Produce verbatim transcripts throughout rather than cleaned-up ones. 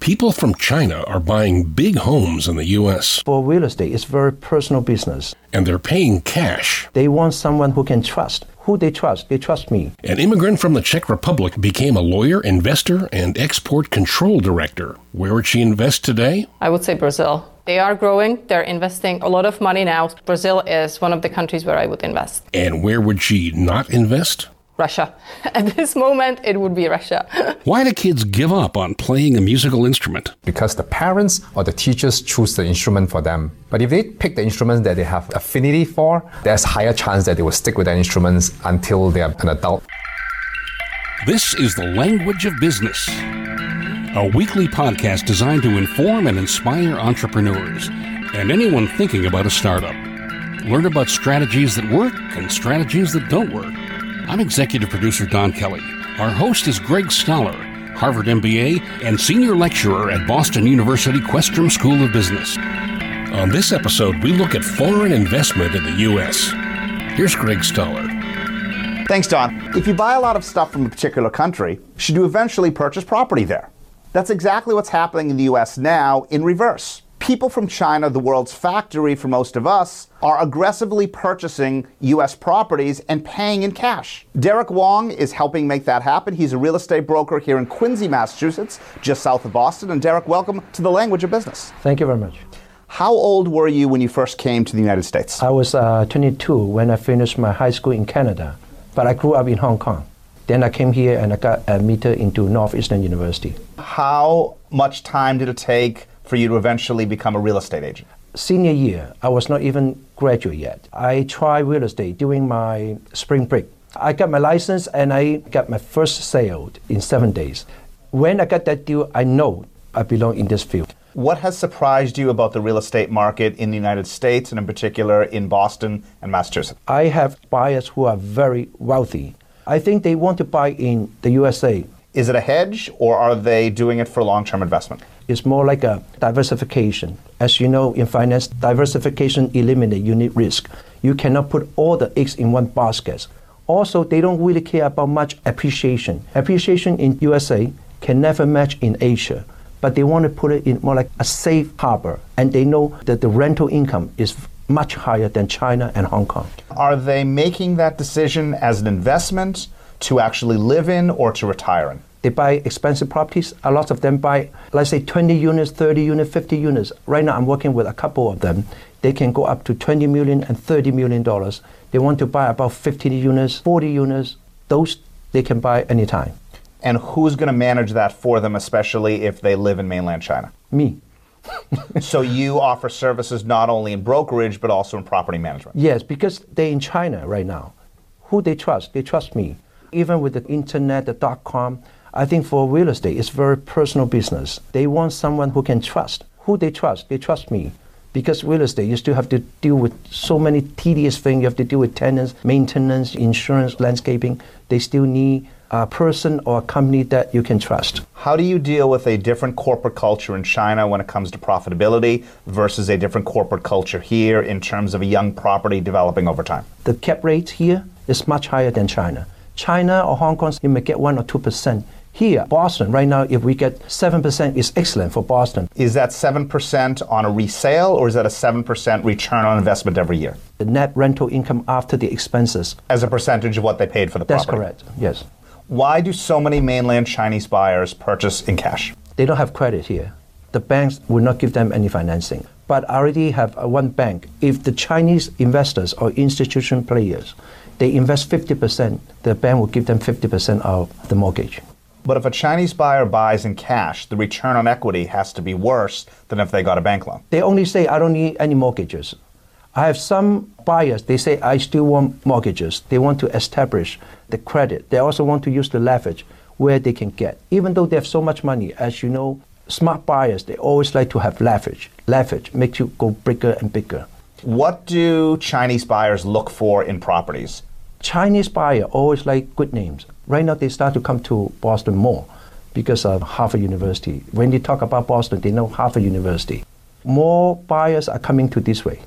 people from China are buying big homes in the U S. For real estate, it's very personal business. And they're paying cash. They want someone who can trust. Who they trust? They trust me. An immigrant from the Czech Republic became a lawyer, investor, and export control director. Where would she invest today? I would say Brazil. They are growing. They're investing a lot of money now. Brazil is one of the countries where I would invest. And where would she not invest? Russia. At this moment, it would be Russia. Why do kids give up on playing a musical instrument? Because the parents or the teachers choose the instrument for them. But if they pick the instruments that they have affinity for, there's higher chance that they will stick with their instruments until they are an adult. This is the Language of Business, a weekly podcast designed to inform and inspire entrepreneurs and anyone thinking about a startup. Learn about strategies that work and strategies that don't work. I'm executive producer Don Kelly. Our host is Greg Stoller, Harvard M B A and senior lecturer at Boston University Questrom School of Business. On this episode, we look at foreign investment in the U S. Here's Greg Stoller. Thanks, Don. If you buy a lot of stuff from a particular country, should you eventually purchase property there? That's exactly what's happening in the U S now in reverse. People from China, the world's factory for most of us, are aggressively purchasing U S properties and paying in cash. Derek Wong is helping make that happen. He's a real estate broker here in Quincy, Massachusetts, just south of Boston. And Derek, welcome to the Language of Business. Thank you very much. How old were you when you first came to the United States? I was uh, twenty-two when I finished my high school in Canada, but I grew up in Hong Kong. Then I came here and I got admitted into Northeastern University. How much time did it take for you to eventually become a real estate agent? Senior year, I was not even graduate yet. I tried real estate during my spring break. I got my license and I got my first sale in seven days. When I got that deal, I know I belong in this field. What has surprised you about the real estate market in the United States, and in particular in Boston and Massachusetts? I have buyers who are very wealthy. I think they want to buy in the U S A. Is it a hedge, or are they doing it for long-term investment? It's more like a diversification. As you know, in finance, diversification eliminates unit risk. You cannot put all the eggs in one basket. Also, they don't really care about much appreciation. Appreciation in U S A can never match in Asia, but they want to put it in more like a safe harbor, and they know that the rental income is much higher than China and Hong Kong. Are they making that decision as an investment, to actually live in, or to retire in? They buy expensive properties. A lot of them buy, let's say, twenty units, thirty units, fifty units. Right now I'm working with a couple of them. They can go up to twenty million dollars and thirty million dollars. They want to buy about fifty units, forty units. Those they can buy anytime. And who's going to manage that for them, especially if they live in mainland China? Me. So you offer services not only in brokerage, but also in property management? Yes, because they're in China right now. Who they trust? They trust me. Even with the internet, the dot-com, I think for real estate, it's very personal business. They want someone who can trust. Who they trust? They trust me. Because real estate, you still have to deal with so many tedious things. You have to deal with tenants, maintenance, insurance, landscaping. They still need a person or a company that you can trust. How do you deal with a different corporate culture in China when it comes to profitability versus a different corporate culture here in terms of a young property developing over time? The cap rate here is much higher than China. China or Hong Kong, you may get one or two percent. Here, Boston, right now, if we get seven percent, it's excellent for Boston. Is that seven percent on a resale, or is that a seven percent return on investment every year? The net rental income after the expenses. As a percentage of what they paid for the property? That's correct, yes. Why do so many mainland Chinese buyers purchase in cash? They don't have credit here. The banks will not give them any financing. But I already have one bank. If the Chinese investors or institutional players, they invest fifty percent, the bank will give them fifty percent of the mortgage. But if a Chinese buyer buys in cash, the return on equity has to be worse than if they got a bank loan. They only say, I don't need any mortgages. I have some buyers, they say, I still want mortgages. They want to establish the credit. They also want to use the leverage where they can get. Even though they have so much money, as you know, smart buyers, they always like to have leverage. Leverage makes you go bigger and bigger. What do Chinese buyers look for in properties? Chinese buyer always like good names. Right now, they start to come to Boston more because of Harvard University. When they talk about Boston, they know Harvard University. More buyers are coming to this way.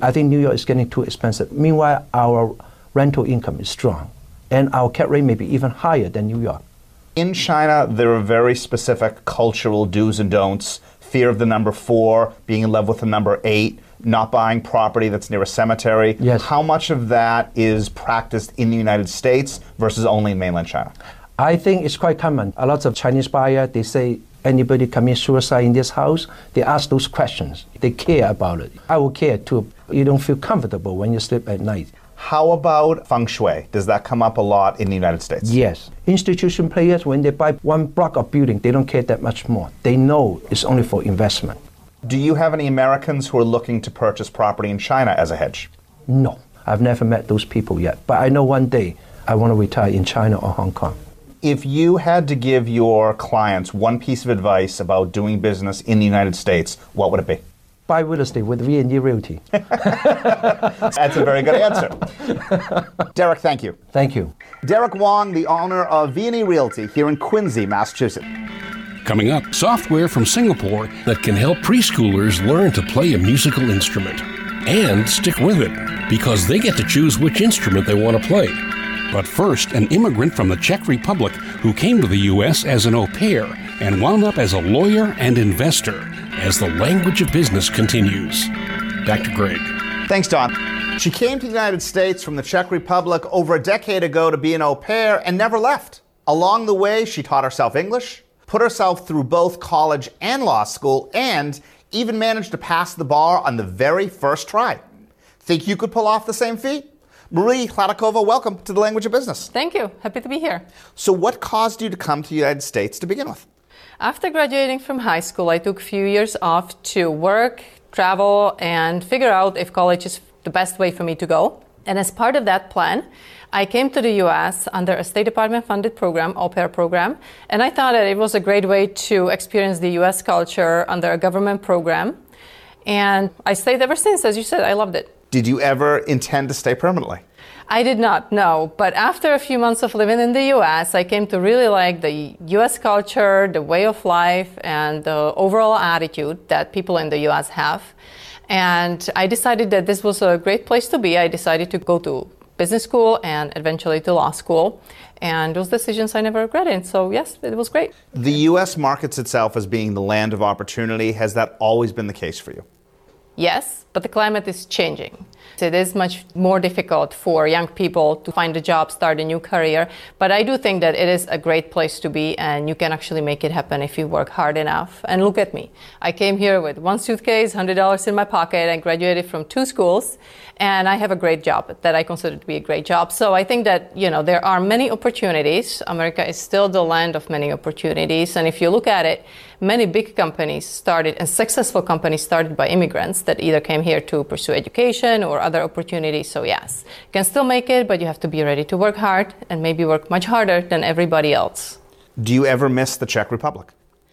I think New York is getting too expensive. Meanwhile, our rental income is strong, and our cap rate may be even higher than New York. In China, there are very specific cultural do's and don'ts. Fear of the number four, being in love with the number eight, not buying property that's near a cemetery. Yes. How much of that is practiced in the United States versus only in mainland China? I think it's quite common. A lot of Chinese buyers, they say, anybody commit suicide in this house? They ask those questions. They care about it. I will care too. You don't feel comfortable when you sleep at night. How about feng shui? Does that come up a lot in the United States? Yes. Institution players, when they buy one block of building, they don't care that much more. They know it's only for investment. Do you have any Americans who are looking to purchase property in China as a hedge? No. I've never met those people yet. But I know one day I want to retire in China or Hong Kong. If you had to give your clients one piece of advice about doing business in the United States, what would it be? Buy real estate with V and E Realty. That's a very good answer. Derek, thank you. Thank you. Derek Wong, the owner of V and E Realty here in Quincy, Massachusetts. Coming up, software from Singapore that can help preschoolers learn to play a musical instrument and stick with it because they get to choose which instrument they want to play. But first, an immigrant from the Czech Republic who came to the U S as an au pair and wound up as a lawyer and investor as the language of business continues. Back to Greg. Thanks, Don. She came to the United States from the Czech Republic over a decade ago to be an au pair and never left. Along the way, she taught herself English, put herself through both college and law school, and even managed to pass the bar on the very first try. Think you could pull off the same feat? Marie Hladikova, welcome to the Language of Business. Thank you. Happy to be here. So what caused you to come to the United States to begin with? After graduating from high school, I took a few years off to work, travel, and figure out if college is the best way for me to go. And as part of that plan, I came to the U S under a State Department-funded program, Au Pair program, and I thought that it was a great way to experience the U S culture under a government program. And I stayed ever since. As you said, I loved it. Did you ever intend to stay permanently? I did not, no. But after a few months of living in the U S, I came to really like the U S culture, the way of life, and the overall attitude that people in the U S have. And I decided that this was a great place to be. I decided to go to business school and eventually to law school. And those decisions I never regretted. So yes, it was great. The U S markets itself as being the land of opportunity. Has that always been the case for you? Yes, but the climate is changing. It is much more difficult for young people to find a job, start a new career. But I do think that it is a great place to be, and you can actually make it happen if you work hard enough. And look at me. I came here with one suitcase, one hundred dollars in my pocket. I graduated from two schools, and I have a great job that I consider to be a great job. So I think that, you know, there are many opportunities. America is still the land of many opportunities. And if you look at it, many big companies started, and successful companies started by immigrants that either came here to pursue education or other opportunities. So yes, you can still make it, but you have to be ready to work hard and maybe work much harder than everybody else. Do you ever miss the Czech Republic?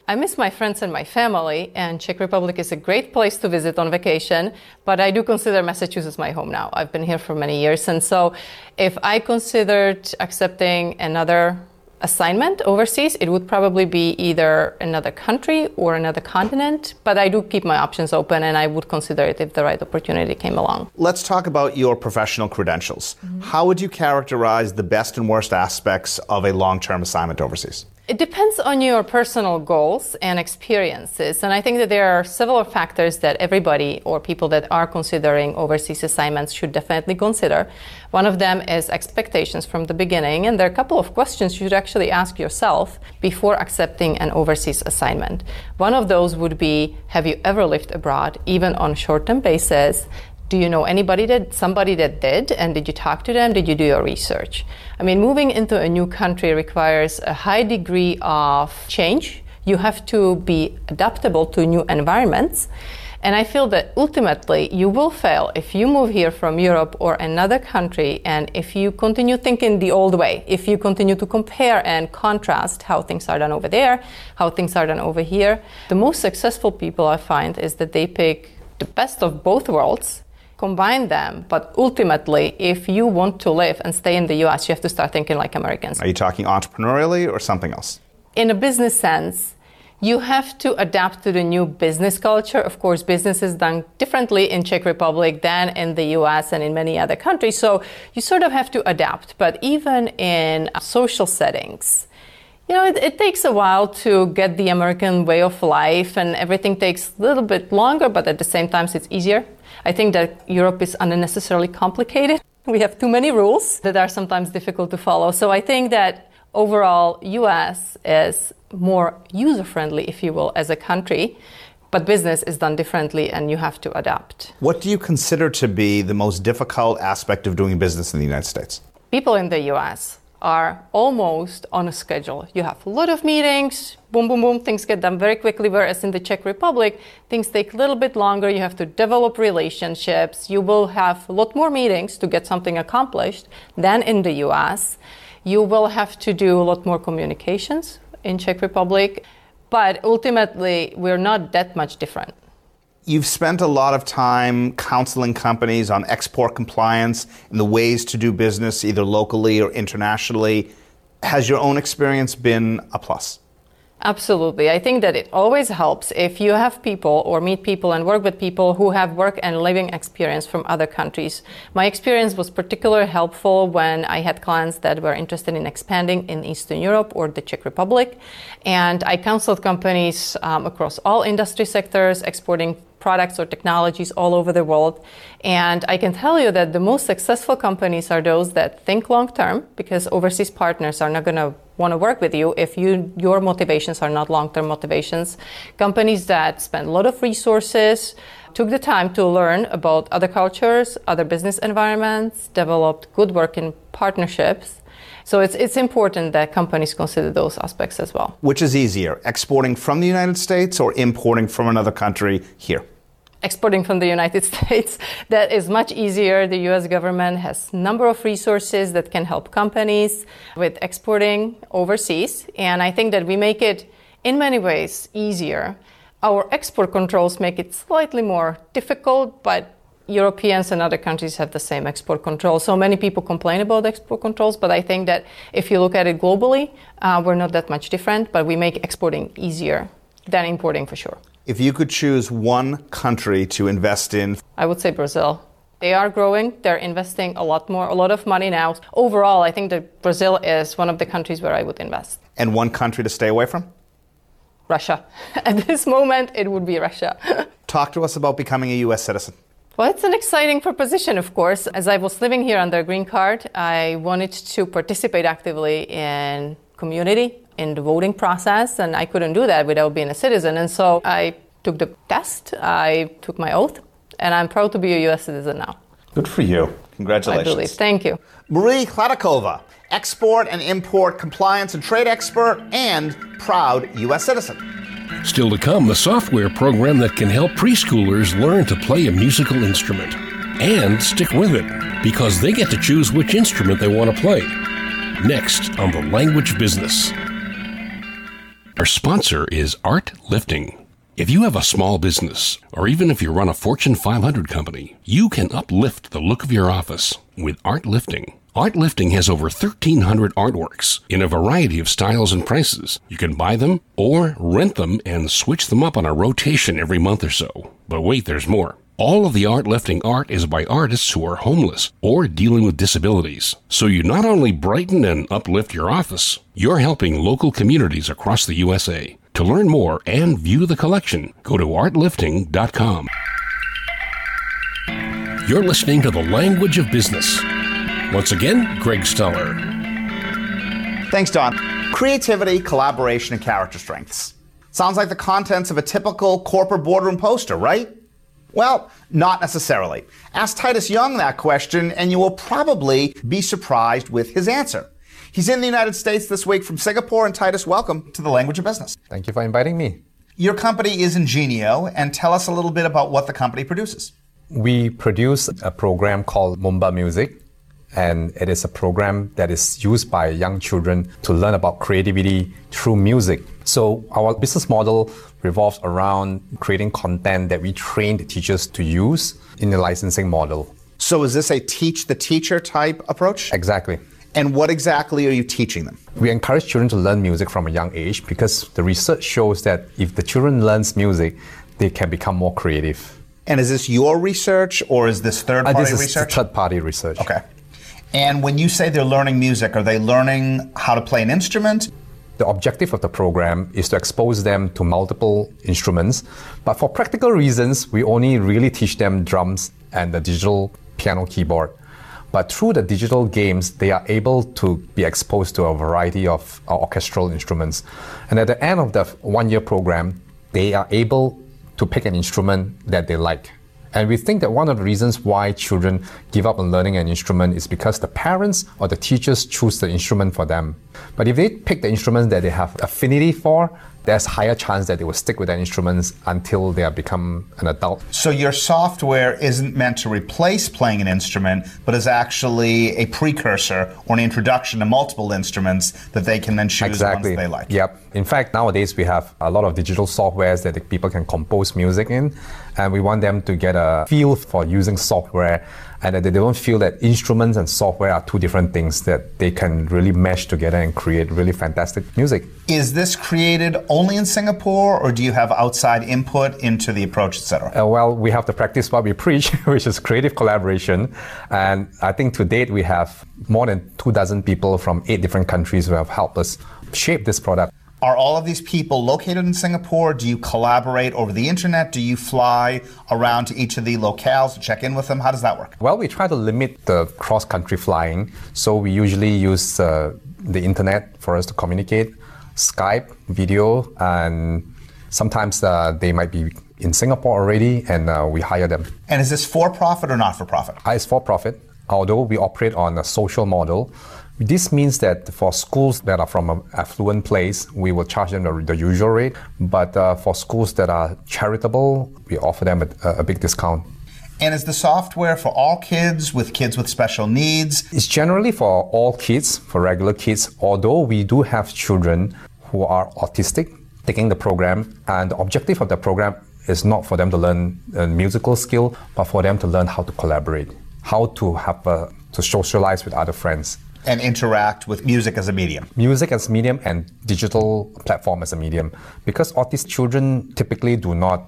I miss my friends and my family, and Czech Republic is a great place to visit on vacation, but I do consider Massachusetts my home now. I've been here for many years, and so if I considered accepting another assignment overseas, it would probably be either another country or another continent, but I do keep my options open, and I would consider it if the right opportunity came along. Let's talk about your professional credentials. Mm-hmm. How would you characterize the best and worst aspects of a long-term assignment overseas? It depends on your personal goals and experiences, and I think that there are several factors that everybody or people that are considering overseas assignments should definitely consider. One of them is expectations from the beginning, and there are a couple of questions you should actually ask yourself before accepting an overseas assignment. One of those would be, have you ever lived abroad, even on a short-term basis? Do you know anybody that, somebody that did, and did you talk to them? Did you do your research? I mean, moving into a new country requires a high degree of change. You have to be adaptable to new environments. And I feel that ultimately you will fail if you move here from Europe or another country, and if you continue thinking the old way, if you continue to compare and contrast how things are done over there, how things are done over here. The most successful people I find is that they pick the best of both worlds, combine them, but ultimately, if you want to live and stay in the U S, you have to start thinking like Americans. Are you talking entrepreneurially or something else? In a business sense, you have to adapt to the new business culture. Of course, business is done differently in Czech Republic than in the U S and in many other countries, so you sort of have to adapt. But even in social settings, You know, it, it takes a while to get the American way of life, and everything takes a little bit longer, but at the same time, it's easier. I think that Europe is unnecessarily complicated. We have too many rules that are sometimes difficult to follow. So I think that overall, U S is more user-friendly, if you will, as a country. But business is done differently, and you have to adapt. What do you consider to be the most difficult aspect of doing business in the United States? People in the U S are almost on a schedule. You have a lot of meetings, boom, boom, boom, things get done very quickly, whereas in the Czech Republic, things take a little bit longer. You have to develop relationships. You will have a lot more meetings to get something accomplished than in the U S. You will have to do a lot more communications in Czech Republic. But ultimately, we're not that much different. You've spent a lot of time counseling companies on export compliance and the ways to do business, either locally or internationally. Has your own experience been a plus? Absolutely. I think that it always helps if you have people or meet people and work with people who have work and living experience from other countries. My experience was particularly helpful when I had clients that were interested in expanding in Eastern Europe or the Czech Republic. And I counseled companies um, across all industry sectors, exporting products or technologies all over the world. And I can tell you that the most successful companies are those that think long term, because overseas partners are not going to want to work with you if you, your motivations are not long-term motivations. Companies that spend a lot of resources, took the time to learn about other cultures, other business environments, developed good working partnerships. So it's, it's important that companies consider those aspects as well. Which is easier, exporting from the United States or importing from another country here? Exporting from the United States, that is much easier. The U S government has a number of resources that can help companies with exporting overseas. And I think that we make it, in many ways, easier. Our export controls make it slightly more difficult, but Europeans and other countries have the same export controls. So many people complain about export controls, but I think that if you look at it globally, uh, we're not that much different, but we make exporting easier than importing for sure. If you could choose one country to invest in? I would say Brazil. They are growing. They're investing a lot more, a lot of money now. Overall, I think that Brazil is one of the countries where I would invest. And one country to stay away from? Russia. At this moment, it would be Russia. Talk to us about becoming a U S citizen. Well, it's an exciting proposition, of course. As I was living here under a green card, I wanted to participate actively in community, in the voting process, and I couldn't do that without being a citizen. And so I took the test, I took my oath, and I'm proud to be a U S citizen now. Good for you. Congratulations. I believe. Thank you. Marie Hladikova, export and import compliance and trade expert and proud U S citizen. Still to come, the software program that can help preschoolers learn to play a musical instrument and stick with it because they get to choose which instrument they want to play. Next on The Language of Business. Our sponsor is Art Lifting. If you have a small business, or even if you run a Fortune five hundred company, you can uplift the look of your office with Art Lifting. Art Lifting has over thirteen hundred artworks in a variety of styles and prices. You can buy them or rent them and switch them up on a rotation every month or so. But wait, there's more. All of the Art Lifting art is by artists who are homeless or dealing with disabilities. So you not only brighten and uplift your office, you're helping local communities across the U S A. To learn more and view the collection, go to art lifting dot com. You're listening to The Language of Business. Once again, Greg Stoller. Thanks, Don. Creativity, collaboration, and character strengths. Sounds like the contents of a typical corporate boardroom poster, right? Well, not necessarily. Ask Titus Yong that question, and you will probably be surprised with his answer. He's in the United States this week from Singapore, and Titus, welcome to The Language of Business. Thank you for inviting me. Your company is Ingenio, and tell us a little bit about what the company produces. We produce a program called Mumba Music, and it is a program that is used by young children to learn about creativity through music. So our business model revolves around creating content that we train the teachers to use in the licensing model. So is this a teach the teacher type approach? Exactly. And what exactly are you teaching them? We encourage children to learn music from a young age because the research shows that if the children learns music, they can become more creative. And is this your research or is this third-party uh, this is research? Third-party research. Okay. And when you say they're learning music, are they learning how to play an instrument? the objective of the program is to expose them to multiple instruments, but for practical reasons, we only really teach them drums and the digital piano keyboard. But through the digital games, they are able to be exposed to a variety of uh, orchestral instruments. And at the end of the one-year program, they are able to pick an instrument that they like. And we think that one of the reasons why children give up on learning an instrument is because the parents or the teachers choose the instrument for them. But if they pick the instruments that they have affinity for, there's higher chance that they will stick with their instruments until they have become an adult. So your software isn't meant to replace playing an instrument, but is actually a precursor or an introduction to multiple instruments that they can then choose exactly. the ones they like. Yep. In fact, nowadays we have a lot of digital softwares that people can compose music in, and we want them to get a feel for using software, and that they don't feel that instruments and software are two different things, that they can really mesh together and create really fantastic music. Is this created only in Singapore, or do you have outside input into the approach, et cetera? Uh, well, we have to practice what we preach, which is creative collaboration. And I think to date, we have more than two dozen people from eight different countries who have helped us shape this product. Are all of these people located in Singapore? Do you collaborate over the internet? Do you fly around to each of the locales to check in with them? How does that work? Well, we try to limit the cross-country flying. So we usually use uh, the internet for us to communicate, Skype, video, and sometimes uh, they might be in Singapore already, and uh, we hire them. And is this for-profit or not-for-profit? It's for-profit, although we operate on a social model. This means that for schools that are from an affluent place, we will charge them the, the usual rate. But uh, for schools that are charitable, we offer them a, a big discount. And is the software for all kids, with kids with special needs? It's generally for all kids, for regular kids, although we do have children who are autistic taking the program. And the objective of the program is not for them to learn a musical skill, but for them to learn how to collaborate, how to, have a, to socialize with other friends. And interact with music as a medium. Music as a medium and digital platform as a medium. Because autistic children typically do not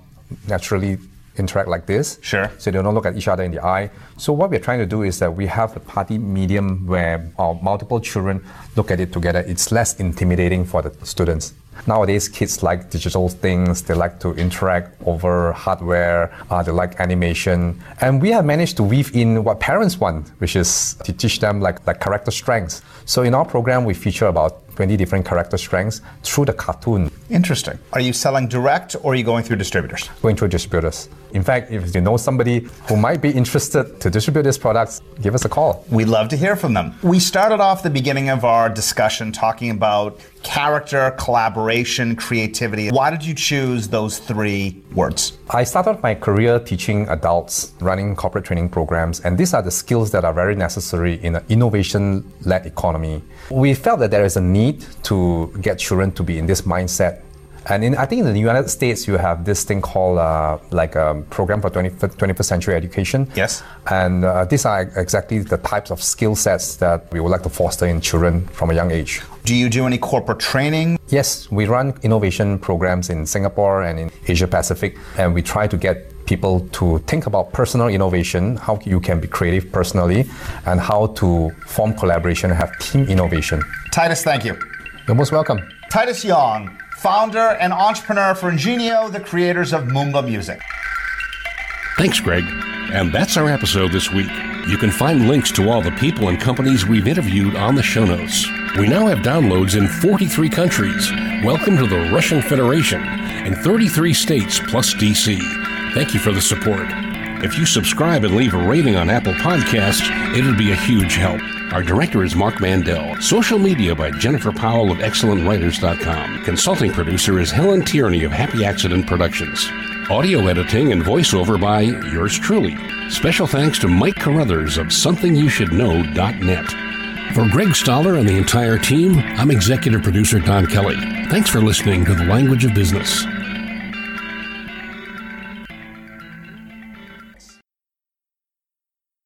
naturally interact like this. Sure. So they don't look at each other in the eye. So what we're trying to do is that we have a party medium where our multiple children look at it together. It's less intimidating for the students. Nowadays, kids like digital things. They like to interact over hardware. Uh, they like animation. And we have managed to weave in what parents want, which is to teach them like, like character strengths. So in our program, we feature about twenty different character strengths through the cartoon. Interesting. Are you selling direct, or are you going through distributors? Going through distributors. In fact, if you know somebody who might be interested to distribute these products, give us a call. We'd love to hear from them. We started off the beginning of our discussion talking about character, collaboration, creativity. Why did you choose those three words? I started my career teaching adults, running corporate training programs, and these are the skills that are very necessary in an innovation-led economy. We felt that there is a need to get children to be in this mindset. And in, I think in the United States, you have this thing called uh, like a program for twentieth century education. Yes. And uh, these are exactly the types of skill sets that we would like to foster in children from a young age. Do you do any corporate training? Yes, we run innovation programs in Singapore and in Asia Pacific, and we try to get people to think about personal innovation, how you can be creative personally, and how to form collaboration and have team innovation. Titus, thank you. You're most welcome. Titus Yong, founder and entrepreneur for Ingenio, the creators of Mumba Music. Thanks, Greg. And that's our episode this week. You can find links to all the people and companies we've interviewed on the show notes. We now have downloads in forty-three countries. Welcome to the Russian Federation, and thirty-three states plus D C. Thank you for the support. If you subscribe and leave a rating on Apple Podcasts, it'll be a huge help. Our director is Mark Mandel. Social media by Jennifer Powell of excellent writers dot com. Consulting producer is Helen Tierney of Happy Accident Productions. Audio editing and voiceover by yours truly. Special thanks to Mike Carruthers of something you should know dot net. For Greg Stoller and the entire team, I'm executive producer Don Kelly. Thanks for listening to The Language of Business.